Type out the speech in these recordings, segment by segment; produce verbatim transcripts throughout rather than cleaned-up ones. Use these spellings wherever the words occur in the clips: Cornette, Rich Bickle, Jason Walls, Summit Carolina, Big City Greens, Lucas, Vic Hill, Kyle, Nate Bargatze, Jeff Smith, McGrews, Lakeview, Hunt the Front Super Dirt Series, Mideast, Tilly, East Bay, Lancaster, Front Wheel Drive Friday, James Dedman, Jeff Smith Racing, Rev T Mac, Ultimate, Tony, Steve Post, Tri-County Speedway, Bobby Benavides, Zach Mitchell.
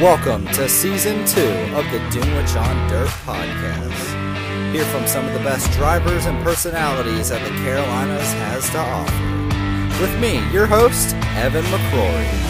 Welcome to Season two of the Dunewich on Dirt Podcast. Hear from some of the best drivers and personalities that the Carolinas has to offer. With me, your host, Evan McCrory.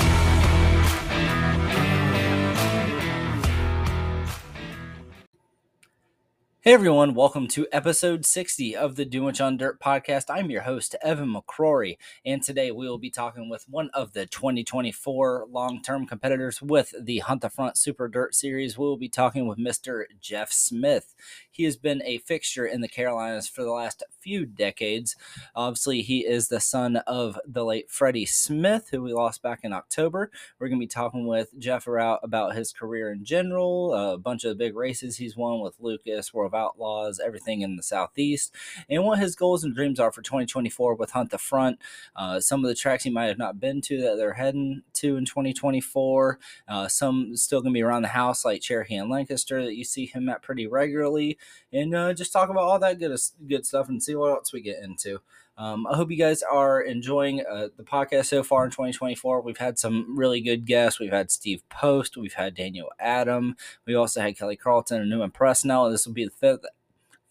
Hey everyone, welcome to Episode sixty of the Dunewich on Dirt Podcast. I'm your host, Evan McCrory, and today we will be talking with one of the twenty twenty-four long-term competitors with the Hunt the Front Super Dirt Series. We will be talking with Mister Jeff Smith. He has been a fixture in the Carolinas for the last few decades. Obviously, he is the son of the late Freddie Smith, who we lost back in October. We're going to be talking with Jeff about his career in general, a bunch of big races he's won with Lucas, World of Outlaws, everything in the Southeast, and what his goals and dreams are for twenty twenty-four with Hunt the Front, uh, some of the tracks he might have not been to that they're heading to in twenty twenty-four, uh, some still going to be around the house like Cherokee and Lancaster that you see him at pretty regularly, and uh, just talk about all that good, good stuff and see what else we get into. Um, I hope you guys are enjoying uh, the podcast so far in twenty twenty-four. We've had some really good guests. We've had Steve Post. We've had Daniel Adam. We also had Kelly Carlton and Newman Presnell. This will be the fifth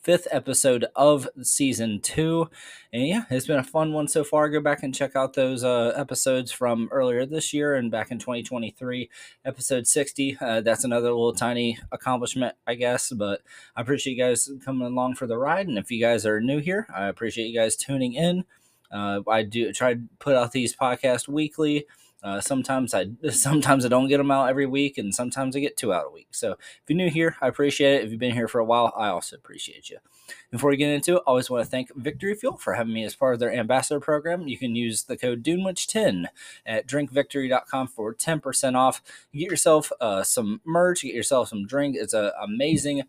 fifth episode of season two. And yeah, it's been a fun one so far. Go back and check out those uh, episodes from earlier this year and back in twenty twenty-three, episode sixty. Uh, that's another little tiny accomplishment, I guess, but I appreciate you guys coming along for the ride. And if you guys are new here, I appreciate you guys tuning in. Uh, I do try to put out these podcasts weekly. Uh, sometimes I sometimes I don't get them out every week, and sometimes I get two out a week. So if you're new here, I appreciate it. If you've been here for a while, I also appreciate you. Before we get into it, I always want to thank Victory Fuel for having me as part of their ambassador program. You can use the code Dunewich ten at drink victory dot com for ten percent off. You get yourself uh, some merch, you get yourself some drink. It's an amazing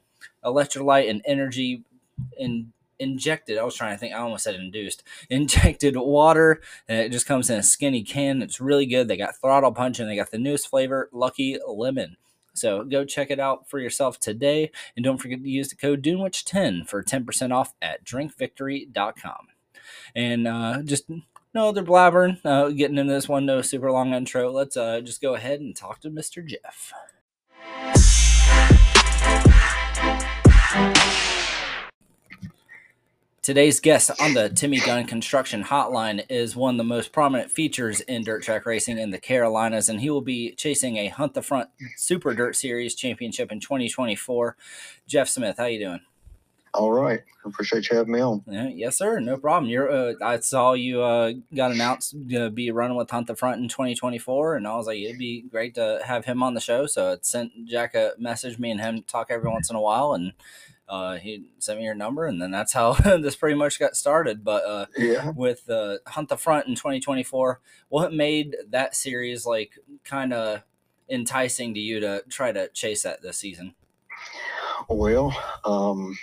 electrolyte and energy in Injected, I was trying to think, I almost said induced, injected water, and it just comes in a skinny can. It's really good. They got Throttle Punch, and they got the newest flavor, Lucky Lemon. So go check it out for yourself today, and don't forget to use the code Dunewich ten for ten percent off at drink victory dot com. And uh, just no other blabbering, uh, getting into this one, no super long intro. Let's uh, just go ahead and talk to Mister Jeff. Today's guest on the Timmy Gunn Construction Hotline is one of the most prominent features in dirt track racing in the Carolinas, and he will be chasing a Hunt the Front Super Dirt Series championship in twenty twenty-four. Jeff Smith, how you doing? All right. Appreciate you having me on. Yeah, yes, sir. No problem. You're. Uh, I saw you uh, got announced to be running with Hunt the Front in twenty twenty-four, and I was like, it'd be great to have him on the show. So I sent Jack a message. Me and him talk every once in a while, and Uh, he sent me your number, and then that's how this pretty much got started. But uh, yeah. with uh, Hunt the Front in twenty twenty-four, what made that series like kind of enticing to you to try to chase that this season? Well, um,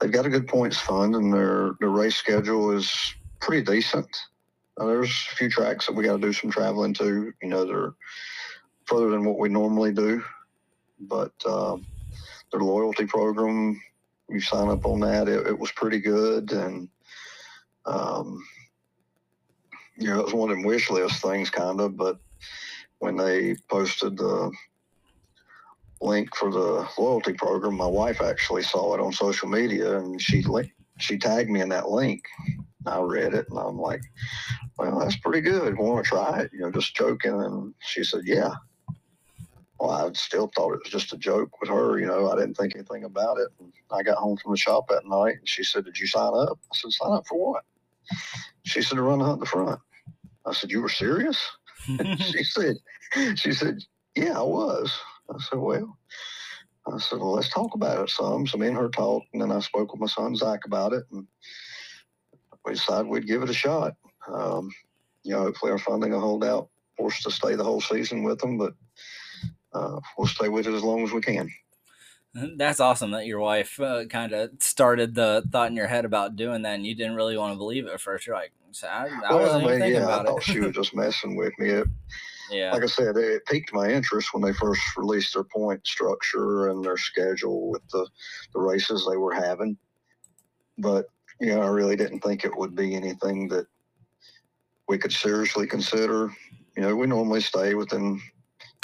they've got a good points fund, and their their race schedule is pretty decent. Now, there's a few tracks that we got to do some traveling to. You know, they're further than what we normally do, but. Um, Their loyalty program, you sign up on that, it, it was pretty good. And, um, you know, it was one of them wish list things, kind of. But when they posted the link for the loyalty program, my wife actually saw it on social media, and she she tagged me in that link. I read it, and I'm like, well, that's pretty good. Want to try it? You know, just joking. And she said, yeah. Well, I still thought it was just a joke with her. You know, I didn't think anything about it. And I got home from the shop that night, and she said, did you sign up? I said, sign up for what? She said, to run Hunt the Front. I said, you were serious? she said, she said, yeah, I was. I said, well, I said, well, let's talk about it some. So me and her talked, and then I spoke with my son, Zach, about it, and we decided we'd give it a shot. Um, you know, hopefully our funding will hold out, forced to stay the whole season with them, but Uh, we'll stay with it as long as we can. That's awesome that your wife uh, kind of started the thought in your head about doing that, and you didn't really want to believe it at first. You're like, I, I well, wasn't I mean, even thinking yeah, about I it. I thought she was just messing with me. It, yeah. Like I said, it piqued my interest when they first released their point structure and their schedule with the, the races they were having. But, you know, I really didn't think it would be anything that we could seriously consider. You know, we normally stay within –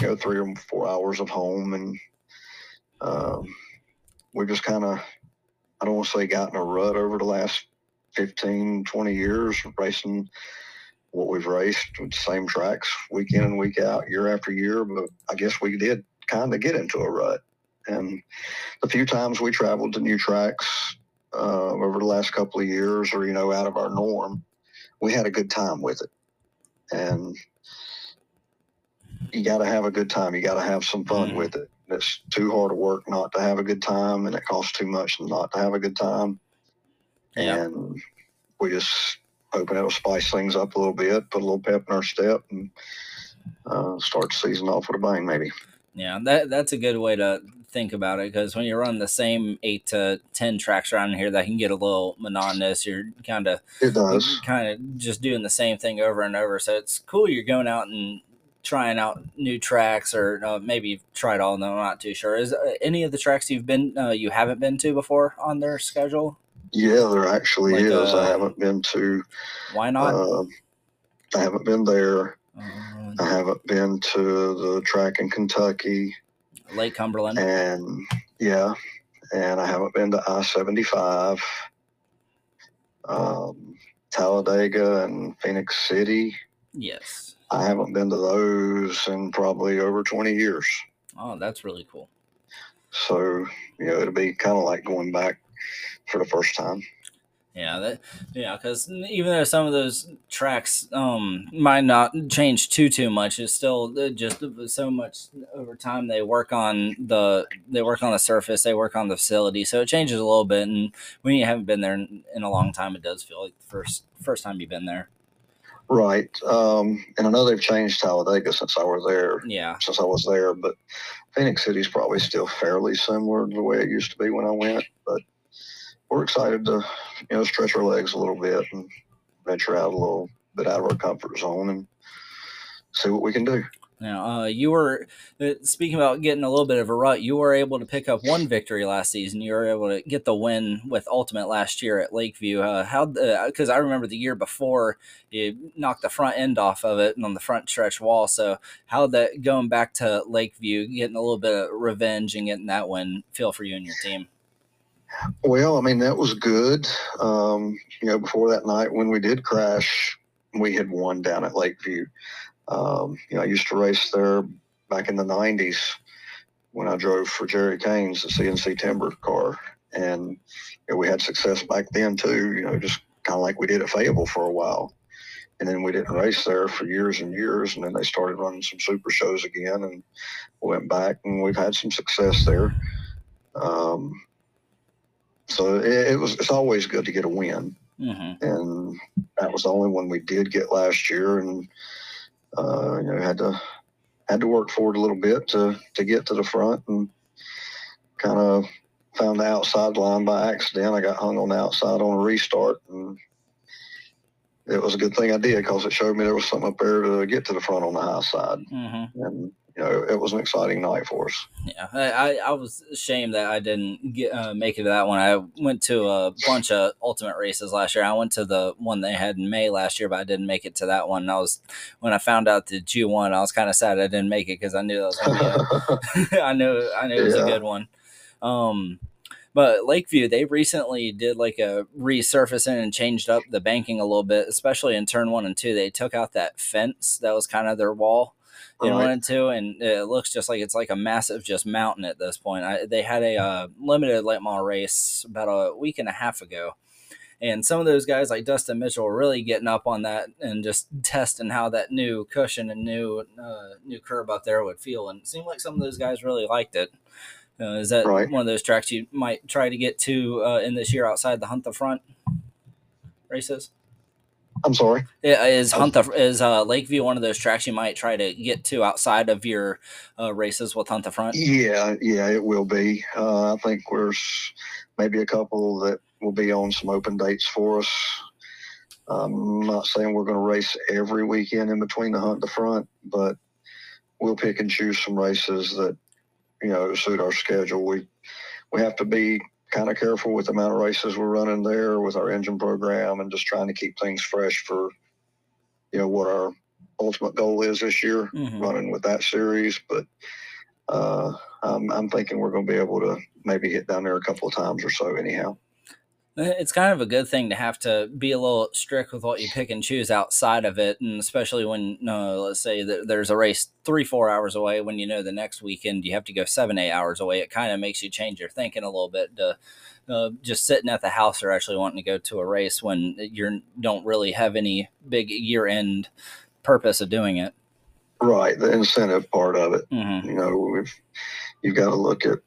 you know, three or four hours of home. And um, we just kind of, I don't want to say got in a rut over the last fifteen, twenty years, racing what we've raced with the same tracks week in and week out, year after year. But I guess we did kind of get into a rut. And the few times we traveled to new tracks uh, over the last couple of years, or, you know, out of our norm, we had a good time with it. And you got to have a good time. You got to have some fun mm-hmm. with it. It's too hard to work not to have a good time, and it costs too much not to have a good time. Yeah. And we just hoping it'll spice things up a little bit, put a little pep in our step, and uh, start the season off with a bang, maybe. Yeah, that that's a good way to think about it, because when you're running the same eight to ten tracks around here, that can get a little monotonous. You're kind of it does kind of just doing the same thing over and over. So it's cool you're going out and trying out new tracks, or uh, maybe you've tried all of them. I'm not too sure. Is uh, any of the tracks you've been uh, you haven't been to before on their schedule? Yeah, there actually like, is. Uh, I haven't been to. Why not? Uh, I haven't been there. Um, I haven't been to the track in Kentucky, Lake Cumberland, and yeah, and I haven't been to I seventy-five, um, Talladega, and Phoenix City. Yes, I haven't been to those in probably over twenty years. Oh, that's really cool. So you know, it'll be kind of like going back for the first time. Yeah, that, yeah, because even though some of those tracks um, might not change too too much, it's still just so much over time. They work on the they work on the surface, they work on the facility, so it changes a little bit. And when you haven't been there in, in a long time, it does feel like the first first time you've been there. Right, um, and I know they've changed Talladega since I was there. Yeah, since I was there, but Phoenix City's probably still fairly similar to the way it used to be when I went, but. We're excited to, you know, stretch our legs a little bit and venture out a little bit out of our comfort zone and see what we can do. Now, uh, you were speaking about getting a little bit of a rut. You were able to pick up one victory last season. You were able to get the win with Ultimate last year at Lakeview. Uh, how? Because I remember the year before you knocked the front end off of it and on the front stretch wall. So how that going back to Lakeview, getting a little bit of revenge and getting that win feel for you and your team? Well, I mean, that was good. Um, you know, before that night when we did crash, we had won down at Lakeview. Um, you know, I used to race there back in the nineties when I drove for Jerry Kane's, the C N C Timber car. And you know, we had success back then, too, you know, just kind of like we did at Fayetteville for a while. And then we didn't race there for years and years. And then they started running some super shows again and went back. And we've had some success there. Um So it, it was. It's always good to get a win, mm-hmm. and that was the only one we did get last year, and uh, you know had to had to work for it a little bit to to get to the front, and kind of found the outside line by accident. I got hung on the outside on a restart, and it was a good thing I did because it showed me there was something up there to get to the front on the high side, mm-hmm. and. You know, it was an exciting night for us. Yeah, I, I was ashamed that I didn't get, uh, make it to that one. I went to a bunch of Ultimate races last year. I went to the one they had in May last year, but I didn't make it to that one. And I was when I found out that you won, I was kind of sad I didn't make it because I knew that was gonna be a, I knew I knew it was yeah. a good one. Um, But Lakeview, they recently did like a resurfacing and changed up the banking a little bit, especially in turn one and two. They took out that fence that was kind of their wall. They right. wanted to, and it looks just like it's like a massive just mountain at this point. I, they had a uh, limited late model race about a week and a half ago, and some of those guys like Dustin Mitchell were really getting up on that and just testing how that new cushion and new uh, new curb up there would feel. And it seemed like some of those guys really liked it. Uh, is that right. one of those tracks you might try to get to uh, in this year outside the Hunt the Front races? I'm sorry. Yeah, is Hunt the is uh, Lakeview one of those tracks you might try to get to outside of your uh, races with Hunt the Front? Yeah, yeah, it will be. Uh, I think there's maybe a couple that will be on some open dates for us. I'm not saying we're going to race every weekend in between the Hunt the Front, but we'll pick and choose some races that you know suit our schedule. We we have to be. Kind of careful with the amount of races we're running there with our engine program and just trying to keep things fresh for, you know, what our ultimate goal is this year, mm-hmm. running with that series. But uh, I'm, I'm thinking we're going to be able to maybe hit down there a couple of times or so anyhow. It's kind of a good thing to have to be a little strict with what you pick and choose outside of it, and especially when, no, let's say that there's a race three, four hours away, when you know the next weekend you have to go seven, eight hours away. It kind of makes you change your thinking a little bit to uh, just sitting at the house or actually wanting to go to a race when you don't really have any big year-end purpose of doing it. Right, the incentive part of it. Mm-hmm. You know, we've, you've got to look at,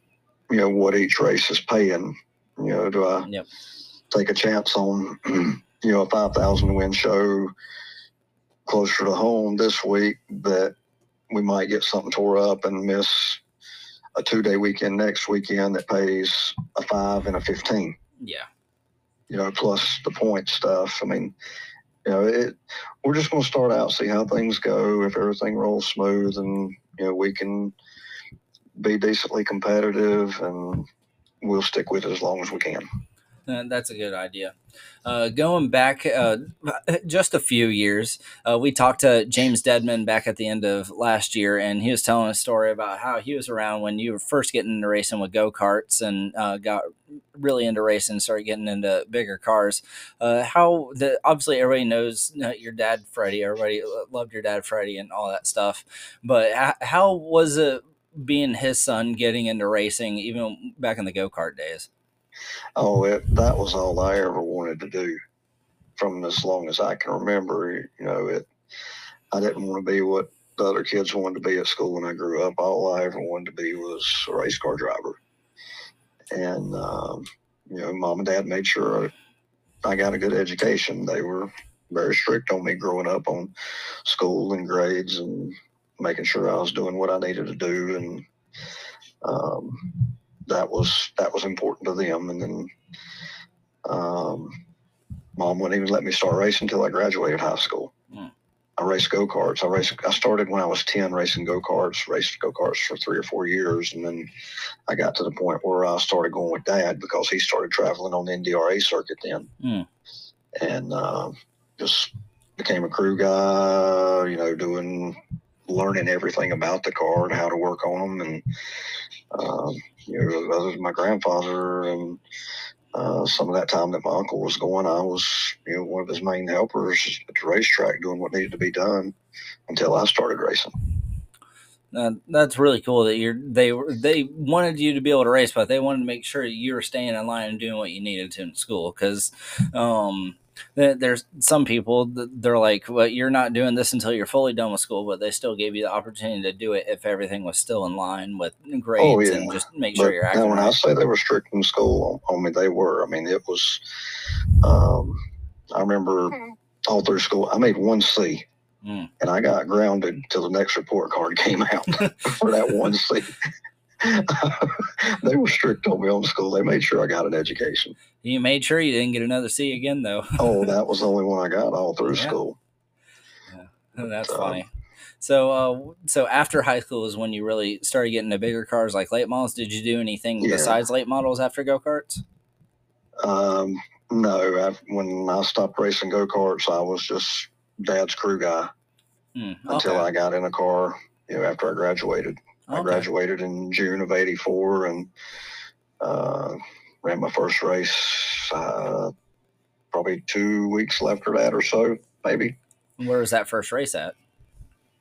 you know, what each race is paying. You know, do I yep. take a chance on, you know, a five thousand win show closer to home this week that we might get something tore up and miss a two-day weekend next weekend that pays a five and a fifteen? Yeah. You know, plus the point stuff. I mean, you know, it, we're just going to start out, see how things go. If everything rolls smooth and, you know, we can be decently competitive, and we'll stick with it as long as we can. That's a good idea. Uh, going back uh, just a few years, uh, we talked to James Dedman back at the end of last year, and he was telling a story about how he was around when you were first getting into racing with go-karts and uh, got really into racing, started getting into bigger cars. Uh, how the obviously everybody knows your dad, Freddie. Everybody loved your dad, Freddie, and all that stuff. But how was it being his son getting into racing, even back in the go-kart days? Oh, it, that was all I ever wanted to do from as long as I can remember. You know, it, I didn't want to be what the other kids wanted to be at school when I grew up. All I ever wanted to be was a race car driver. And, um, you know, mom and dad made sure I got a good education. They were very strict on me growing up on school and grades and making sure I was doing what I needed to do. And, um, that was, that was important to them. And then, um, mom wouldn't even let me start racing until I graduated high school. Mm. I raced go-karts. I raced, I started when I was ten racing go-karts, raced go-karts for three or four years. And then I got to the point where I started going with dad because he started traveling on the N D R A circuit then. Mm. And, uh, just became a crew guy, you know, doing, learning everything about the car and how to work on them. And, um, you know, other than my grandfather and uh, some of that time that my uncle was going, I was, you know, one of his main helpers at the racetrack doing what needed to be done until I started racing. Uh, that's really cool that you're, they they wanted you to be able to race, but they wanted to make sure you were staying in line and doing what you needed to in school. Because, um, there's some people that they're like, well, you're not doing this until you're fully done with school, but they still gave you the opportunity to do it if everything was still in line with grades. Oh, yeah. And just make sure but you're acting. When right. I say they were strict in school on me, they were. I mean, it was, um, I remember all through school, I made one C. Mm. And I got grounded till the next report card came out for that one C. They were strict on me on school. They made sure I got an education. You made sure you didn't get another C again, though. Oh, that was the only one I got all through yeah. school. Yeah. That's um, funny. So, uh, so after high school is when you really started getting to bigger cars, like late models. Did you do anything yeah. besides late models after go-karts? Um, no. I, when I stopped racing go-karts, I was just dad's crew guy mm, okay. until I got in a car, you know, after I graduated. Okay. I graduated in June of eighty-four and uh, ran my first race uh, probably two weeks after that or so, maybe. Where was that first race at?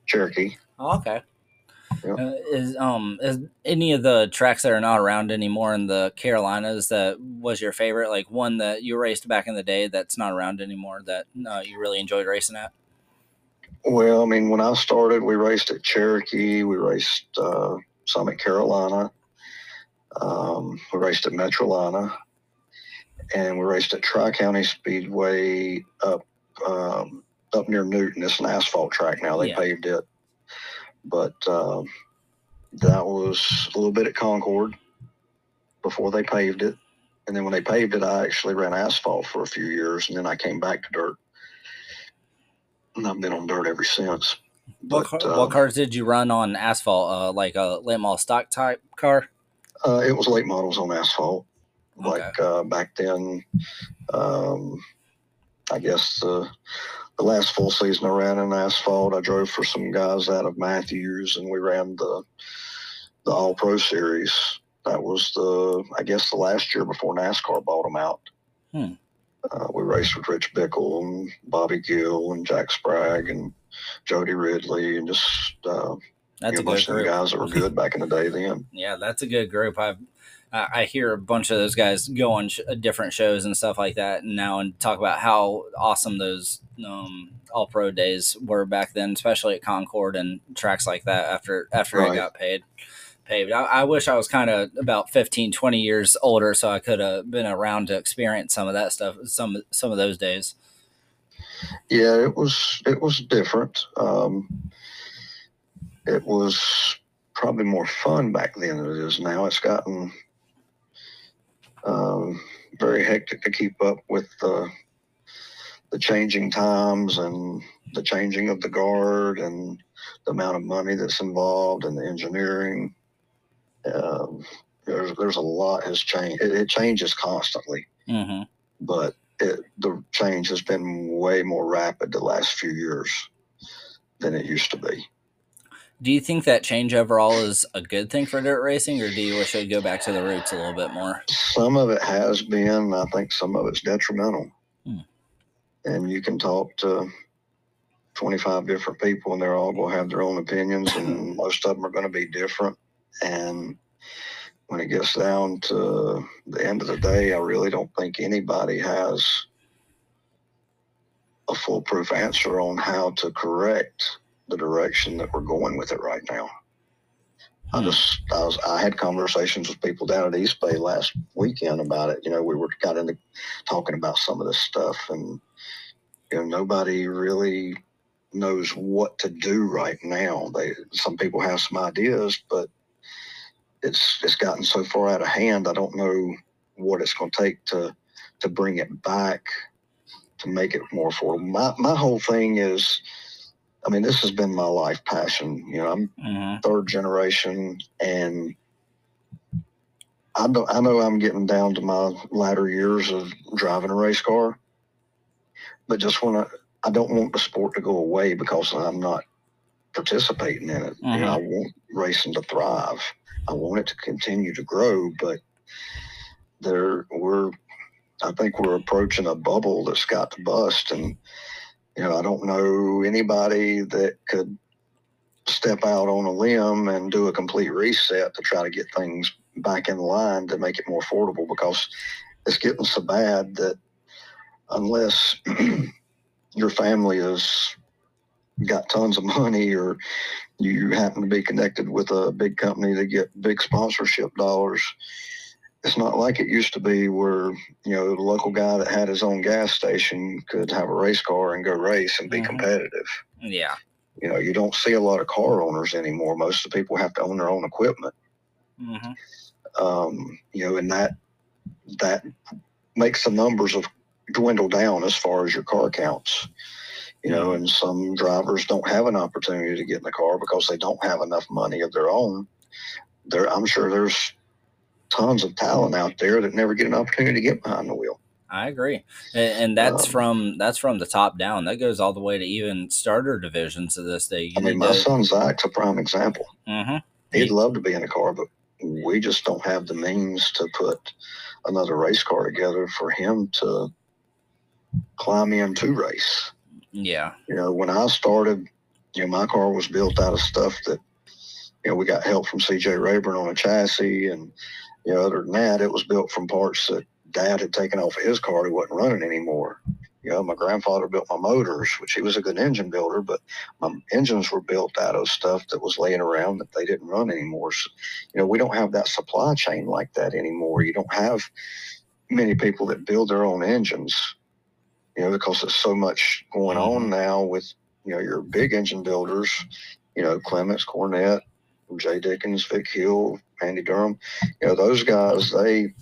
Cherokee. Oh, okay. Yeah. Uh, is um is any of the tracks that are not around anymore in the Carolinas that was your favorite, like one that you raced back in the day that's not around anymore that uh, you really enjoyed racing at? Well, I mean, when I started, we raced at Cherokee. We raced uh, Summit Carolina. Um, we raced at Metrolina. And we raced at Tri-County Speedway up um, up near Newton. It's an asphalt track now. They yeah. paved it. But um, that was a little bit at Concord before they paved it. And then when they paved it, I actually ran asphalt for a few years, and then I came back to dirt. And I've been on dirt ever since. But, what, car, uh, what cars did you run on asphalt? Uh, like a late model stock type car? Uh, it was late models on asphalt. Okay. Like uh, back then, um, I guess the the last full season I ran in asphalt, I drove for some guys out of Matthews, and we ran the the All-Pro Series. That was the, I guess, the last year before NASCAR bought them out. Hmm. Uh, we raced with Rich Bickle and Bobby Gill and Jack Sprague and Jody Ridley and just uh, that's a good bunch of the guys that were good back in the day then. Yeah, that's a good group. I've I hear a bunch of those guys go on sh- different shows and stuff like that now and talk about how awesome those um, all-pro days were back then, especially at Concord and tracks like that after after right. it got paid. paved. I, I wish I was kind of about fifteen, twenty years older so I could have been around to experience some of that stuff, some some of those days. Yeah, it was, it was different. Um, it was probably more fun back then than it is now. It's gotten... Um, very hectic to keep up with uh, the changing times and the changing of the guard and the amount of money that's involved and the engineering. Uh, there's, there's a lot has changed. It, it changes constantly, mm-hmm. but it, the change has been way more rapid the last few years than it used to be. Do you think that change overall is a good thing for dirt racing, or do you wish it would go back to the roots a little bit more? Some of it has been. I think some of it's detrimental. Hmm. And you can talk to twenty-five different people, and they're all going to have their own opinions, and most of them are going to be different. And when it gets down to the end of the day, I really don't think anybody has a foolproof answer on how to correct the direction that we're going with it right now. I just, I was, I had conversations with people down at East Bay last weekend about it. You know, we were got into talking about some of this stuff, and, you know, nobody really knows what to do right now. They, some people have some ideas, but it's, it's gotten so far out of hand. I don't know what it's going to take to, to bring it back, to make it more affordable. My, my whole thing is, I mean, this has been my life passion. You know, I'm uh-huh. third generation, and I know, I know I'm getting down to my latter years of driving a race car, but just when I, I don't want the sport to go away because I'm not participating in it. Uh-huh. You know, I want racing to thrive. I want it to continue to grow, but there we're, I think we're approaching a bubble that's got to bust. And, you know, I don't know anybody that could step out on a limb and do a complete reset to try to get things back in line to make it more affordable, because it's getting so bad that unless your family has got tons of money or you happen to be connected with a big company to get big sponsorship dollars, it's not like it used to be where, you know, the local guy that had his own gas station could have a race car and go race and be mm-hmm. competitive. Yeah. You know, you don't see a lot of car owners anymore. Most of the people have to own their own equipment. Mm-hmm. Um, you know, and that that makes the numbers of dwindle down as far as your car counts. You know, and some drivers don't have an opportunity to get in the car because they don't have enough money of their own. There, I'm sure there's tons of talent out there that never get an opportunity to get behind the wheel. I agree. And, and that's um, from, that's from the top down. That goes all the way to even starter divisions to this day. You I mean, my to... son Zach's a prime example. Mm-hmm. He'd he... love to be in a car, but we just don't have the means to put another race car together for him to climb in to race. Yeah. You know, when I started, you know, my car was built out of stuff that, you know, we got help from C J Rayburn on a chassis, and, you know, other than that, it was built from parts that Dad had taken off of his car. He wasn't running anymore. You know, my grandfather built my motors, which he was a good engine builder, but my engines were built out of stuff that was laying around that they didn't run anymore. So, you know, we don't have that supply chain like that anymore. You don't have many people that build their own engines, you know, because there's so much going on now with, you know, your big engine builders, you know, Clements, Cornette, Jay Dickens, Vic Hill, Andy Durham, you know, those guys, they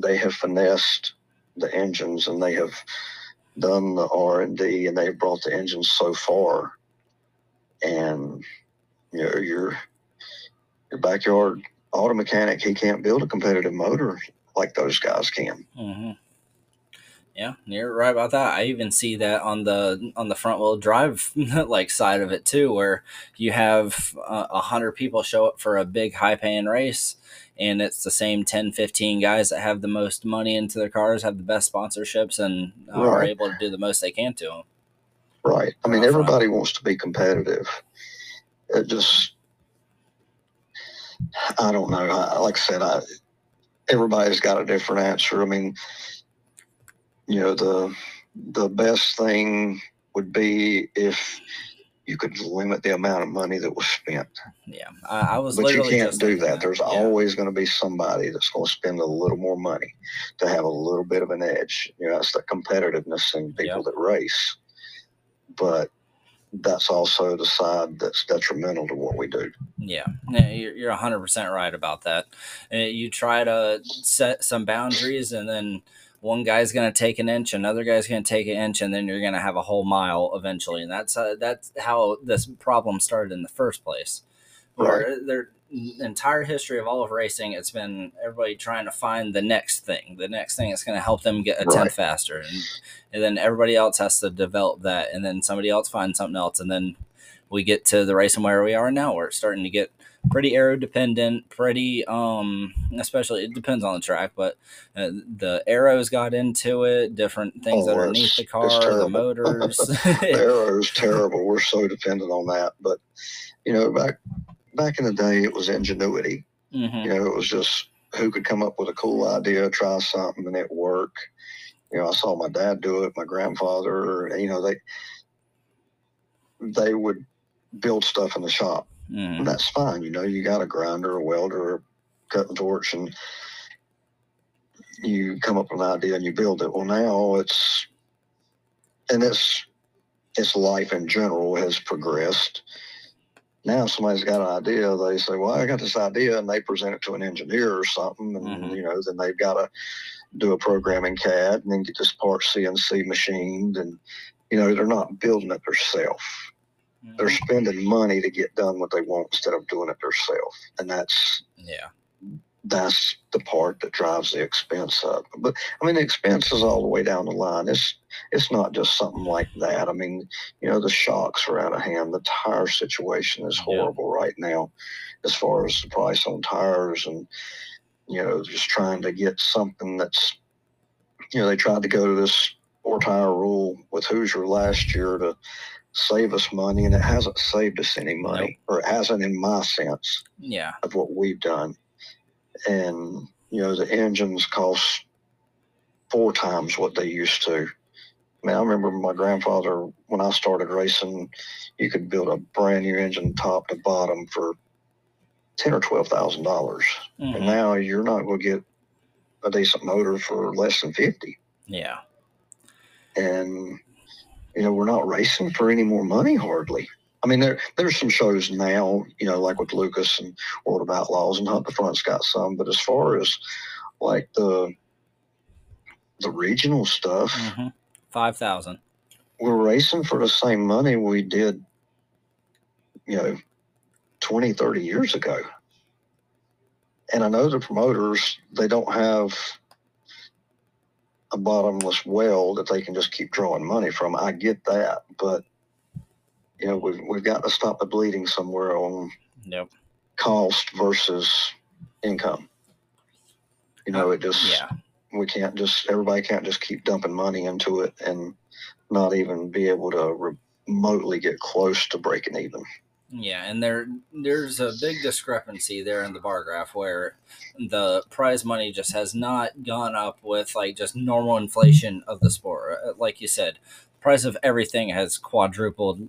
they have finessed the engines and they have done the R and D and they've brought the engines so far. And, you know, your your backyard auto mechanic, he can't build a competitive motor like those guys can. Mm-hmm. Yeah, you're right about that. I even see that on the on the front wheel drive like side of it too, where you have uh, one hundred people show up for a big high paying race, and it's the same ten, fifteen guys that have the most money into their cars, have the best sponsorships, and uh, right. are able to do the most they can to them. Right. I mean, everybody wants to be competitive. It just, I don't know. I, like I said, I, everybody's got a different answer. I mean, you know, the the best thing would be if you could limit the amount of money that was spent. Yeah, I, I was. But you can't do that. that. There's yeah. always going to be somebody that's going to spend a little more money to have a little bit of an edge. You know, it's the competitiveness in people yep. that race. But that's also the side that's detrimental to what we do. Yeah, you're one hundred percent right about that. You try to set some boundaries, and then one guy's going to take an inch, another guy's going to take an inch, and then you're going to have a whole mile eventually. And that's uh, that's how this problem started in the first place. Right. Their entire history of all of racing, it's been everybody trying to find the next thing, the next thing that's going to help them get a right. tenth faster. And, and then everybody else has to develop that. And then somebody else finds something else. And then we get to the racing where we are now. We're starting to get pretty aero dependent, pretty, um, especially it depends on the track, but uh, the arrows got into it, different things oh, underneath the car, the motors. The arrow's terrible. We're so dependent on that. But, you know, back, Back in the day, it was ingenuity. Mm-hmm. You know, it was just who could come up with a cool idea, try something, and it work. You know, I saw my dad do it, my grandfather. You know, they they would build stuff in the shop. Mm-hmm. That's fine. You know, you got a grinder, a welder, a cutting torch, and you come up with an idea and you build it. Well, now it's and it's it's life in general has progressed. Now somebody's got an idea, they say, well, I got this idea, and they present it to an engineer or something, and, mm-hmm. you know, then they've got to do a program in C A D and then get this part C N C machined, and, you know, they're not building it themselves. Mm-hmm. They're spending money to get done what they want instead of doing it themselves, and that's yeah, that's the part that drives the expense up. But, I mean, the expense is all the way down the line. It's It's not just something like that. I mean, you know, the shocks are out of hand. The tire situation is horrible yeah. right now as far as the price on tires and, you know, just trying to get something that's, you know, they tried to go to this four-tire rule with Hoosier last year to save us money, and it hasn't saved us any money, nope. or it hasn't in my sense yeah. of what we've done. And, you know, the engines cost four times what they used to. I mean, I remember my grandfather, when I started racing, you could build a brand new engine top to bottom for ten or twelve thousand mm-hmm. dollars, and now you're not going to get a decent motor for less than fifty. Yeah, and you know we're not racing for any more money hardly. I mean, there there's some shows now, you know, like with Lucas and World of Outlaws and Hunt the Front's got some, but as far as like the the regional stuff. Mm-hmm. Five thousand. We're racing for the same money we did, you know, twenty, thirty years ago. And I know the promoters, they don't have a bottomless well that they can just keep drawing money from. I get that, but you know, we've we've got to stop the bleeding somewhere on yep. cost versus income. You know, it just yeah. We can't just, everybody can't just keep dumping money into it and not even be able to remotely get close to breaking even. Yeah, and there there's a big discrepancy there in the bar graph where the prize money just has not gone up with like just normal inflation of the sport. Like you said, the price of everything has quadrupled,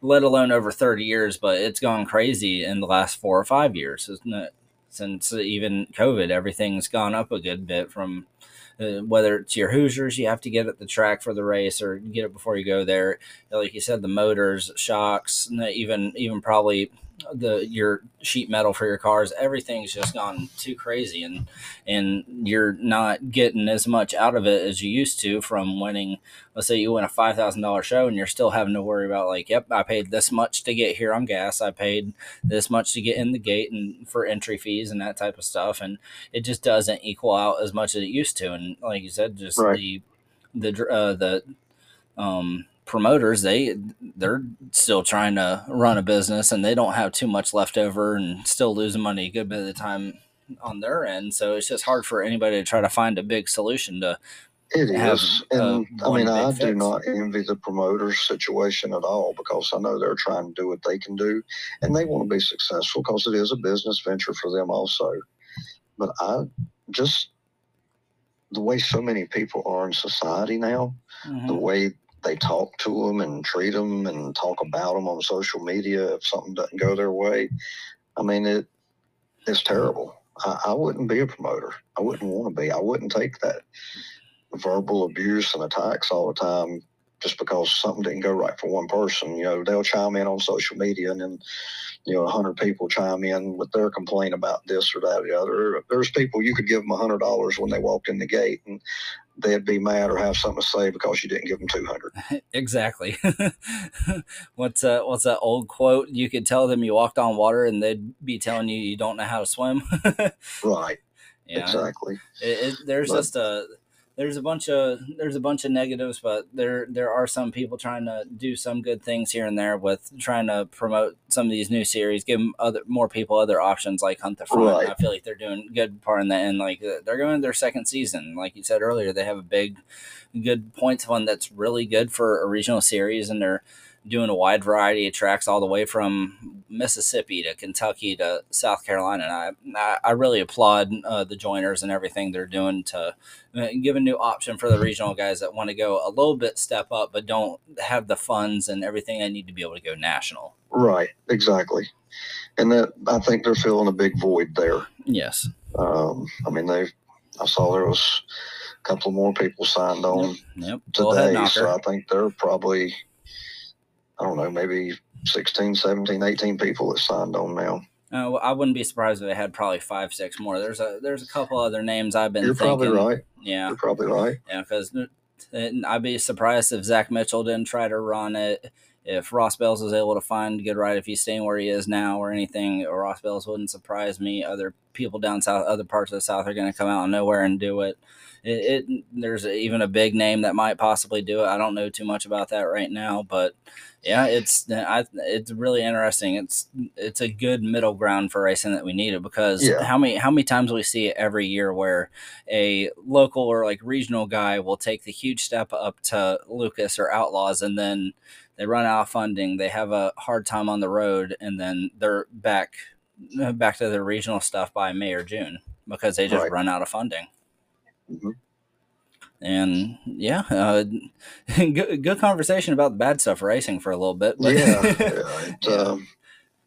let alone over thirty years, but it's gone crazy in the last four or five years, isn't it? Since even COVID, everything's gone up a good bit from uh, whether it's your Hoosiers, you have to get at the track for the race or get it before you go there. Like you said, the motors, shocks, even even probably the your sheet metal for your cars, everything's just gone too crazy. And, and you're not getting as much out of it as you used to from winning. Let's say you win a five thousand dollars show and you're still having to worry about like, yep, I paid this much to get here on gas. I paid this much to get in the gate and for entry fees and that type of stuff. And it just doesn't equal out as much as it used to. And like you said, just right. the the uh, the um, promoters, they they're still trying to run a business, and they don't have too much left over, and still losing money a good bit of the time on their end. So it's just hard for anybody to try to find a big solution to. It have, is, and uh, I mean, I fix. do not envy the promoter's situation at all, because I know they're trying to do what they can do, and they want to be successful because it is a business venture for them also. But I just, the way so many people are in society now, mm-hmm. the way they talk to them and treat them and talk about them on social media if something doesn't go their way, I mean, it it's terrible. I, I wouldn't be a promoter. I wouldn't want to be. I wouldn't take that verbal abuse and attacks all the time just because something didn't go right for one person. You know, they'll chime in on social media, and then, you know, one hundred people chime in with their complaint about this or that or the other. There's people you could give them one hundred dollars when they walked in the gate, and they'd be mad or have something to say because you didn't give them two hundred dollars. Exactly. what's, uh, what's that old quote? You could tell them you walked on water, and they'd be telling you you don't know how to swim. Right. Yeah. Exactly. It, it, there's but, just a... There's a bunch of there's a bunch of negatives, but there there are some people trying to do some good things here and there with trying to promote some of these new series, give them other more people other options like Hunt the Front. Right. I feel like they're doing good part in that, and like they're going to their second season. Like you said earlier, they have a big, good points one that's really good for a regional series, and they're doing a wide variety of tracks all the way from Mississippi to Kentucky to South Carolina. And I, I really applaud uh, the joiners and everything they're doing to give a new option for the regional guys that want to go a little bit step up, but don't have the funds and everything they need to be able to go national. Right. Exactly. And that, I think they're filling a big void there. Yes. Um, I mean, they've, I saw there was a couple more people signed on yep. Yep. today. So I think they're probably, I don't know, maybe sixteen, seventeen, eighteen people that signed on now. Uh, well, I wouldn't be surprised if they had probably five, six more. There's a there's a couple other names I've been You're thinking. You're probably right. Yeah. You're probably right. Yeah, because I'd be surprised if Zach Mitchell didn't try to run it, if Ross Bells was able to find a good ride, if he's staying where he is now or anything. Ross Bells wouldn't surprise me. Other people down south, other parts of the South are going to come out of nowhere and do it. It, it there's even a big name that might possibly do it. I don't know too much about that right now, but yeah, it's I, it's really interesting. It's it's a good middle ground for racing that we needed, because yeah. how many how many times we see it every year where a local or like regional guy will take the huge step up to Lucas or Outlaws, and then they run out of funding, they have a hard time on the road, and then they're back back to their regional stuff by May or June because they just right. run out of funding. Mm-hmm. And yeah, uh, good, good conversation about the bad stuff racing for a little bit. But yeah, yeah, it, yeah. Um,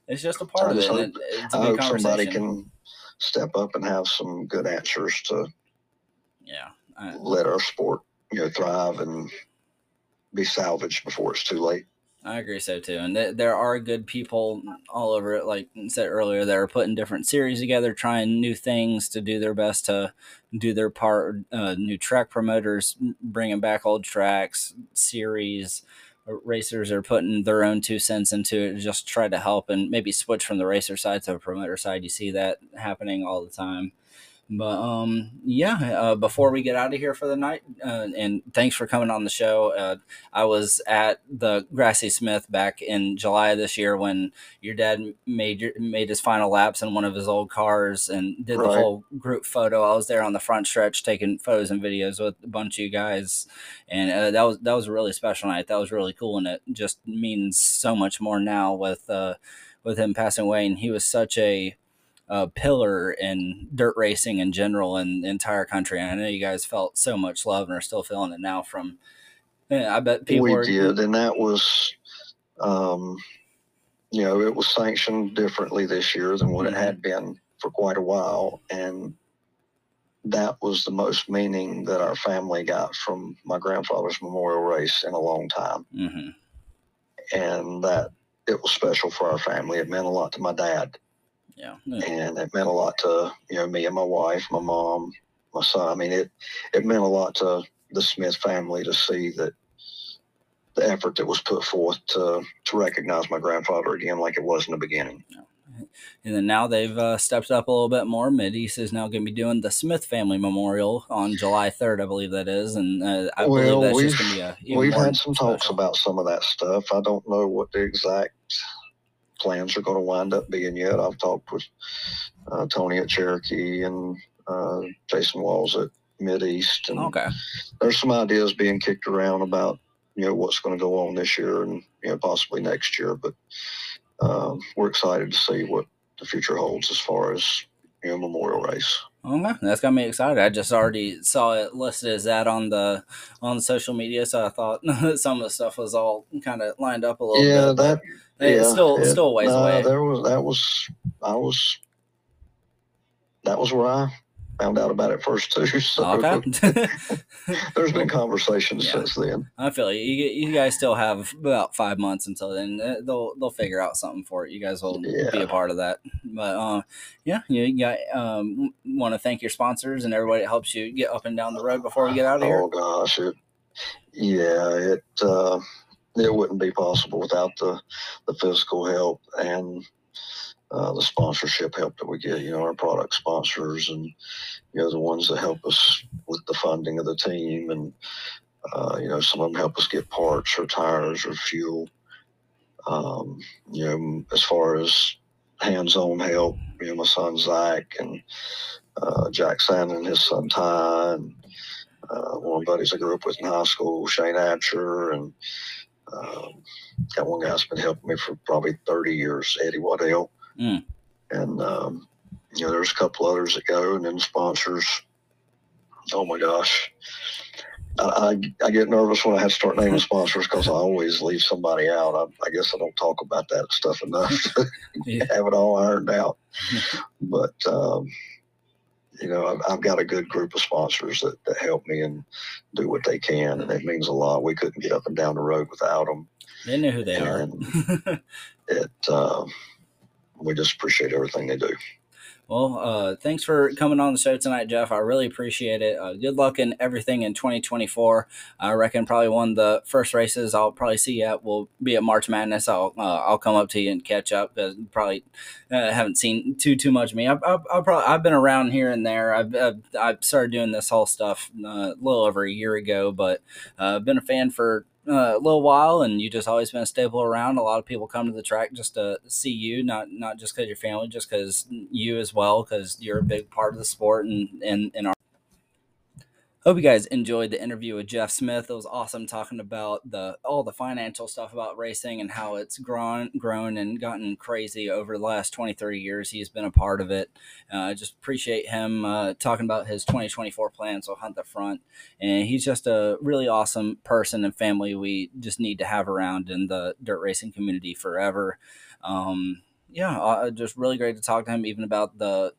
it's just a part I of it. Hope, it it's a I good hope somebody can step up and have some good answers to yeah I, let our sport you know thrive and be salvaged before it's too late. I agree so too, and th- there are good people all over it, like I said earlier, that are putting different series together, trying new things to do their best to do their part, uh, new track promoters, bringing back old tracks, series, racers are putting their own two cents into it, just try to help and maybe switch from the racer side to the promoter side. You see that happening all the time. But, um, yeah, uh, before we get out of here for the night, uh, and thanks for coming on the show. Uh, I was at the Grassy Smith back in July of this year when your dad made your, made his final laps in one of his old cars and did right. the whole group photo. I was there on the front stretch taking photos and videos with a bunch of you guys. And uh, that was that was a really special night. That was really cool. And it just means so much more now with, uh, with him passing away. And he was such a... Uh, pillar in dirt racing in general and the entire country. And I know you guys felt so much love and are still feeling it now from, yeah, I bet people we are, did. And that was, um, you know, it was sanctioned differently this year than what mm-hmm. it had been for quite a while. And that was the most meaning that our family got from my grandfather's memorial race in a long time. Mm-hmm. And that it was special for our family. It meant a lot to my dad. Yeah. And it meant a lot to, you know, me and my wife, my mom, my son. I mean, it, it meant a lot to the Smith family to see that the effort that was put forth to, to recognize my grandfather again, like it was in the beginning. And then now they've uh, stepped up a little bit more. Mideast is now going to be doing the Smith Family Memorial on July third, I believe that is. And uh, I well, believe that's just going to be a... We've had some special talks about some of that stuff. I don't know what the exact plans are going to wind up being yet. I've talked with uh, Tony at Cherokee and uh, Jason Walls at Mideast. And okay. There's some ideas being kicked around about, you know, what's going to go on this year and, you know, possibly next year. But um, we're excited to see what the future holds as far as, you know, memorial race. Okay, that's got me excited. I just already saw it listed as that on the on social media, so I thought some of the stuff was all kind of lined up a little yeah, bit. That, yeah, that it's still it, still a ways uh, away. There was that was I was that was where I found out about it first too. So okay. There's been conversations yeah. since then. I feel you. You guys still have about five months until then. They'll they'll figure out something for it. You guys will yeah. be a part of that. But uh, yeah, you got um, want to thank your sponsors and everybody that helps you get up and down the road before we get out of here. Oh gosh, it, yeah, it uh, it wouldn't be possible without the the physical help and. Uh, the sponsorship help that we get, you know, our product sponsors and, you know, the ones that help us with the funding of the team. And, uh, you know, some of them help us get parts or tires or fuel. Um, you know, as far as hands-on help, you know, my son Zach and uh, Jack Sandin and his son Ty and uh, one of the buddies I grew up with in high school, Shane Absher, and um, that one guy's been helping me for probably thirty years, Eddie Waddell. Mm. And, um, you know, there's a couple others that go, and then sponsors. Oh my gosh. I, I, I get nervous when I have to start naming sponsors because I always leave somebody out. I, I guess I don't talk about that stuff enough to yeah. have it all ironed out. But, um, you know, I've, I've got a good group of sponsors that, that help me and do what they can. And it means a lot. We couldn't get up and down the road without them. They know who they and are. it, um, We just appreciate everything they do. Well, uh, thanks for coming on the show tonight, Jeff. I really appreciate it. Uh, good luck in everything in twenty twenty-four. I reckon probably one of the first races I'll probably see you at will be at March Madness. I'll uh, I'll come up to you and catch up. Uh, probably uh, haven't seen too too much of me. I, I, I probably I've been around here and there. I've I've, I've started doing this whole stuff uh, a little over a year ago, but I've uh, been a fan for. Uh, a little while, and you just always been a staple around. A lot of people come to the track just to see you, not not just because your family, just because you as well, because you're a big part of the sport and and and our. Hope you guys enjoyed the interview with Jeff Smith. It was awesome talking about the all the financial stuff about racing and how it's grown, grown and gotten crazy over the last twenty, thirty years. He's been a part of it. I uh, just appreciate him uh, talking about his twenty twenty-four plans with Hunt the Front. And he's just a really awesome person and family we just need to have around in the dirt racing community forever. Um, yeah, uh, just really great to talk to him even about the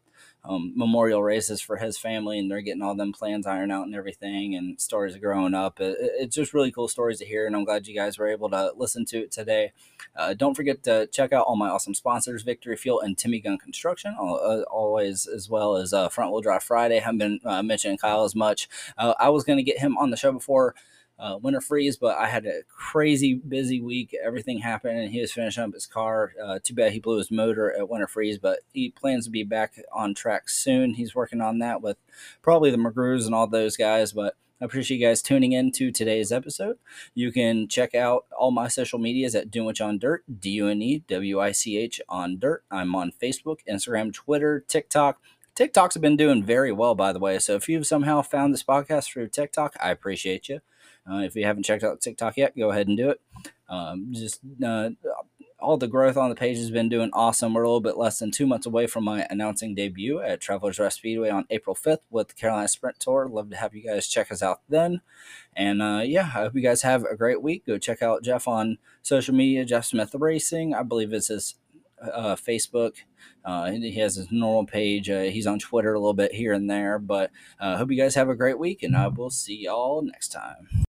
Um, memorial races for his family, and they're getting all them plans ironed out and everything, and stories of growing up. It, it, it's just really cool stories to hear, and I'm glad you guys were able to listen to it today. Uh, don't forget to check out all my awesome sponsors, Victory Fuel and Timmy Gunn Construction, all, uh, always, as well as uh, Front Wheel Drive Friday. I haven't been uh, mentioning Kyle as much. Uh, I was going to get him on the show before Uh, winter freeze, but I had a crazy busy week. Everything happened, and he was finishing up his car. Uh, too bad he blew his motor at winter freeze, but he plans to be back on track soon. He's working on that with probably the McGrews and all those guys, but I appreciate you guys tuning in to today's episode. You can check out all my social medias at Dunewich on Dirt, D U N E W I C H on Dirt. I'm on Facebook, Instagram, Twitter, TikTok. TikToks have been doing very well, by the way, so if you've somehow found this podcast through TikTok, I appreciate you. Uh, if you haven't checked out TikTok yet, go ahead and do it. Um, just uh, all the growth on the page has been doing awesome. We're a little bit less than two months away from my announcing debut at Travelers Rest Speedway on April fifth with the Carolina Sprint Tour. Love to have you guys check us out then. And uh, yeah, I hope you guys have a great week. Go check out Jeff on social media, Jeff Smith Racing. I believe it's his uh, Facebook. Uh, he has his normal page. Uh, he's on Twitter a little bit here and there. But I uh, hope you guys have a great week, and I will see y'all next time.